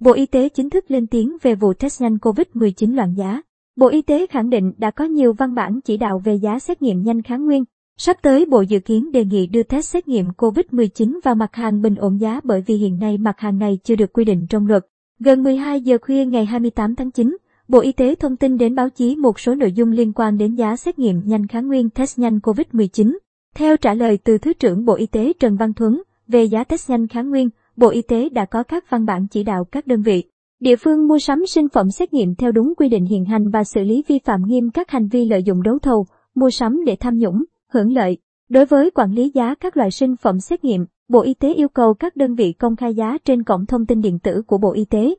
Bộ Y tế chính thức lên tiếng về vụ test nhanh COVID-19 loạn giá. Bộ Y tế khẳng định đã có nhiều văn bản chỉ đạo về giá xét nghiệm nhanh kháng nguyên. Sắp tới Bộ dự kiến đề nghị đưa test xét nghiệm COVID-19 vào mặt hàng bình ổn giá bởi vì hiện nay mặt hàng này chưa được quy định trong luật. Gần 12 giờ khuya ngày 28 tháng 9, Bộ Y tế thông tin đến báo chí một số nội dung liên quan đến giá xét nghiệm nhanh kháng nguyên test nhanh COVID-19. Theo trả lời từ Thứ trưởng Bộ Y tế Trần Văn Thuấn về giá test nhanh kháng nguyên, Bộ Y tế đã có các văn bản chỉ đạo các đơn vị, địa phương mua sắm sinh phẩm xét nghiệm theo đúng quy định hiện hành và xử lý vi phạm nghiêm các hành vi lợi dụng đấu thầu, mua sắm để tham nhũng, hưởng lợi. Đối với quản lý giá các loại sinh phẩm xét nghiệm, Bộ Y tế yêu cầu các đơn vị công khai giá trên cổng thông tin điện tử của Bộ Y tế.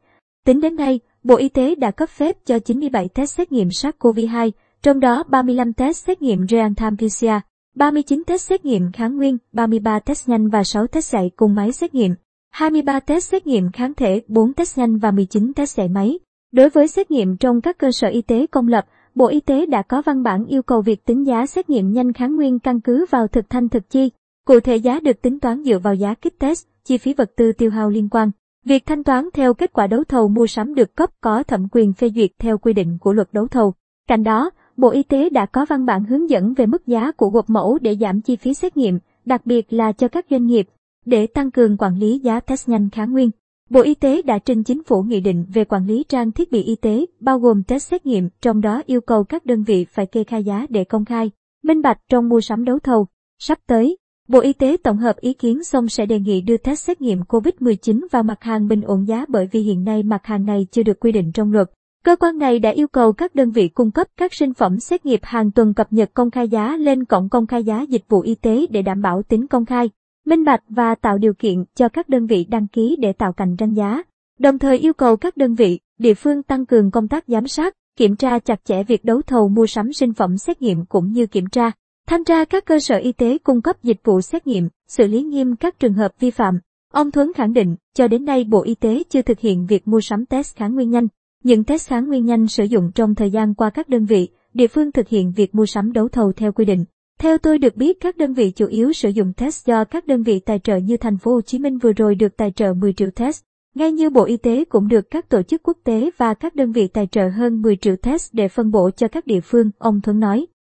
Tính đến nay, Bộ Y tế đã cấp phép cho 97 test xét nghiệm SARS-CoV-2, trong đó 35 test xét nghiệm Real Time PCR, 39 test xét nghiệm kháng nguyên, 33 test nhanh và 6 test chạy cùng máy xét nghiệm, 23 test xét nghiệm kháng thể, 4 test nhanh và 19 test chạy máy. Đối với xét nghiệm trong các cơ sở y tế công lập, Bộ Y tế đã có văn bản yêu cầu việc tính giá xét nghiệm nhanh kháng nguyên căn cứ vào thực thanh thực chi. Cụ thể giá được tính toán dựa vào giá kit test, chi phí vật tư tiêu hao liên quan. Việc thanh toán theo kết quả đấu thầu mua sắm được cấp có thẩm quyền phê duyệt theo quy định của luật đấu thầu. Cạnh đó, Bộ Y tế đã có văn bản hướng dẫn về mức giá của gộp mẫu để giảm chi phí xét nghiệm, đặc biệt là cho các doanh nghiệp. Để tăng cường quản lý giá test nhanh kháng nguyên, Bộ Y tế đã trình Chính phủ nghị định về quản lý trang thiết bị y tế, bao gồm test xét nghiệm, trong đó yêu cầu các đơn vị phải kê khai giá để công khai, minh bạch trong mua sắm đấu thầu. Sắp tới, Bộ Y tế tổng hợp ý kiến xong sẽ đề nghị đưa test xét nghiệm COVID-19 vào mặt hàng bình ổn giá bởi vì hiện nay mặt hàng này chưa được quy định trong luật. Cơ quan này đã yêu cầu các đơn vị cung cấp các sinh phẩm xét nghiệm hàng tuần cập nhật công khai giá lên cổng công khai giá dịch vụ y tế để đảm bảo tính công khai, minh bạch và tạo điều kiện cho các đơn vị đăng ký để tạo cạnh tranh giá. Đồng thời yêu cầu các đơn vị, địa phương tăng cường công tác giám sát, kiểm tra chặt chẽ việc đấu thầu mua sắm sinh phẩm xét nghiệm cũng như kiểm tra, thanh tra các cơ sở y tế cung cấp dịch vụ xét nghiệm, xử lý nghiêm các trường hợp vi phạm. Ông Thuấn khẳng định, cho đến nay Bộ Y tế chưa thực hiện việc mua sắm test kháng nguyên nhanh. Những test kháng nguyên nhanh sử dụng trong thời gian qua các đơn vị, địa phương thực hiện việc mua sắm đấu thầu theo quy định. Theo tôi được biết, các đơn vị chủ yếu sử dụng test do các đơn vị tài trợ như thành phố Hồ Chí Minh vừa rồi được tài trợ 10 triệu test, ngay như Bộ Y tế cũng được các tổ chức quốc tế và các đơn vị tài trợ hơn 10 triệu test để phân bổ cho các địa phương, ông Thuấn nói.